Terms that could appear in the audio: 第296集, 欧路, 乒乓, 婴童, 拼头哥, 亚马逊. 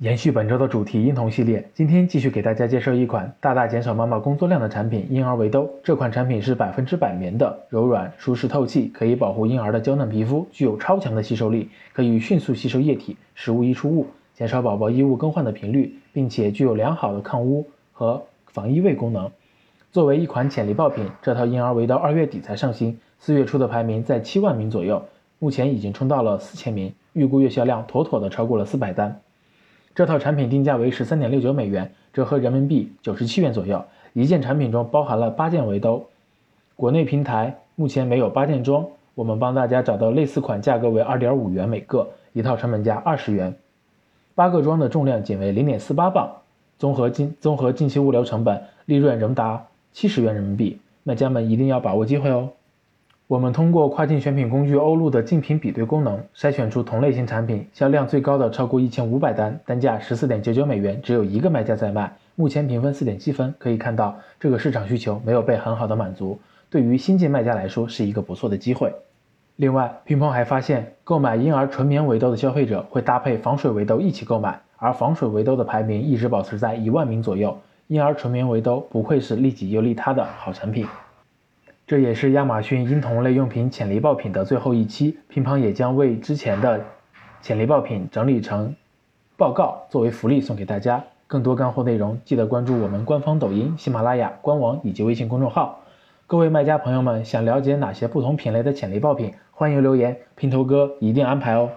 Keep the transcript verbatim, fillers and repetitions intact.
延续本周的主题婴童系列，今天继续给大家介绍一款大大减少妈妈工作量的产品——婴儿围兜。这款产品是百分之百棉的，柔软、舒适、透气，可以保护婴儿的娇嫩皮肤，具有超强的吸收力，可以迅速吸收液体、食物、溢出物，减少宝宝衣物更换的频率，并且具有良好的抗污和防异味功能。作为一款潜力爆品，这套婴儿围兜二月底才上新，四月初的排名在七万名左右，目前已经冲到了四千名，预估月销量妥妥的超过了四百单。这套产品定价为 十三点六九 美元，折合人民币九十七元左右。一件产品中包含了八件围兜，国内平台目前没有八件装，我们帮大家找到类似款价格为 二点五 元每个，一套成本价二十元。八个装的重量仅为 零点四八 磅，综合进综合近期物流成本，利润仍达七十元人民币。卖家们一定要把握机会哦。我们通过跨境选品工具欧路的竞品比对功能，筛选出同类型产品销量最高的超过一千五百单，单价 十四点九九 美元，只有一个卖家在卖，目前评分 四点七 分。可以看到这个市场需求没有被很好的满足，对于新进卖家来说是一个不错的机会。另外，乒乓还发现购买婴儿纯棉围兜的消费者会搭配防水围兜一起购买，而防水围兜的排名一直保持在一万名左右。婴儿纯棉围兜不愧是利己又利他的好产品。这也是亚马逊婴童类用品潜力爆品的最后一期，乒乓也将为之前的潜力爆品整理成报告，作为福利送给大家。更多干货内容记得关注我们官方抖音、喜马拉雅官网以及微信公众号。各位卖家朋友们，想了解哪些不同品类的潜力爆品，欢迎留言，拼头哥一定安排哦。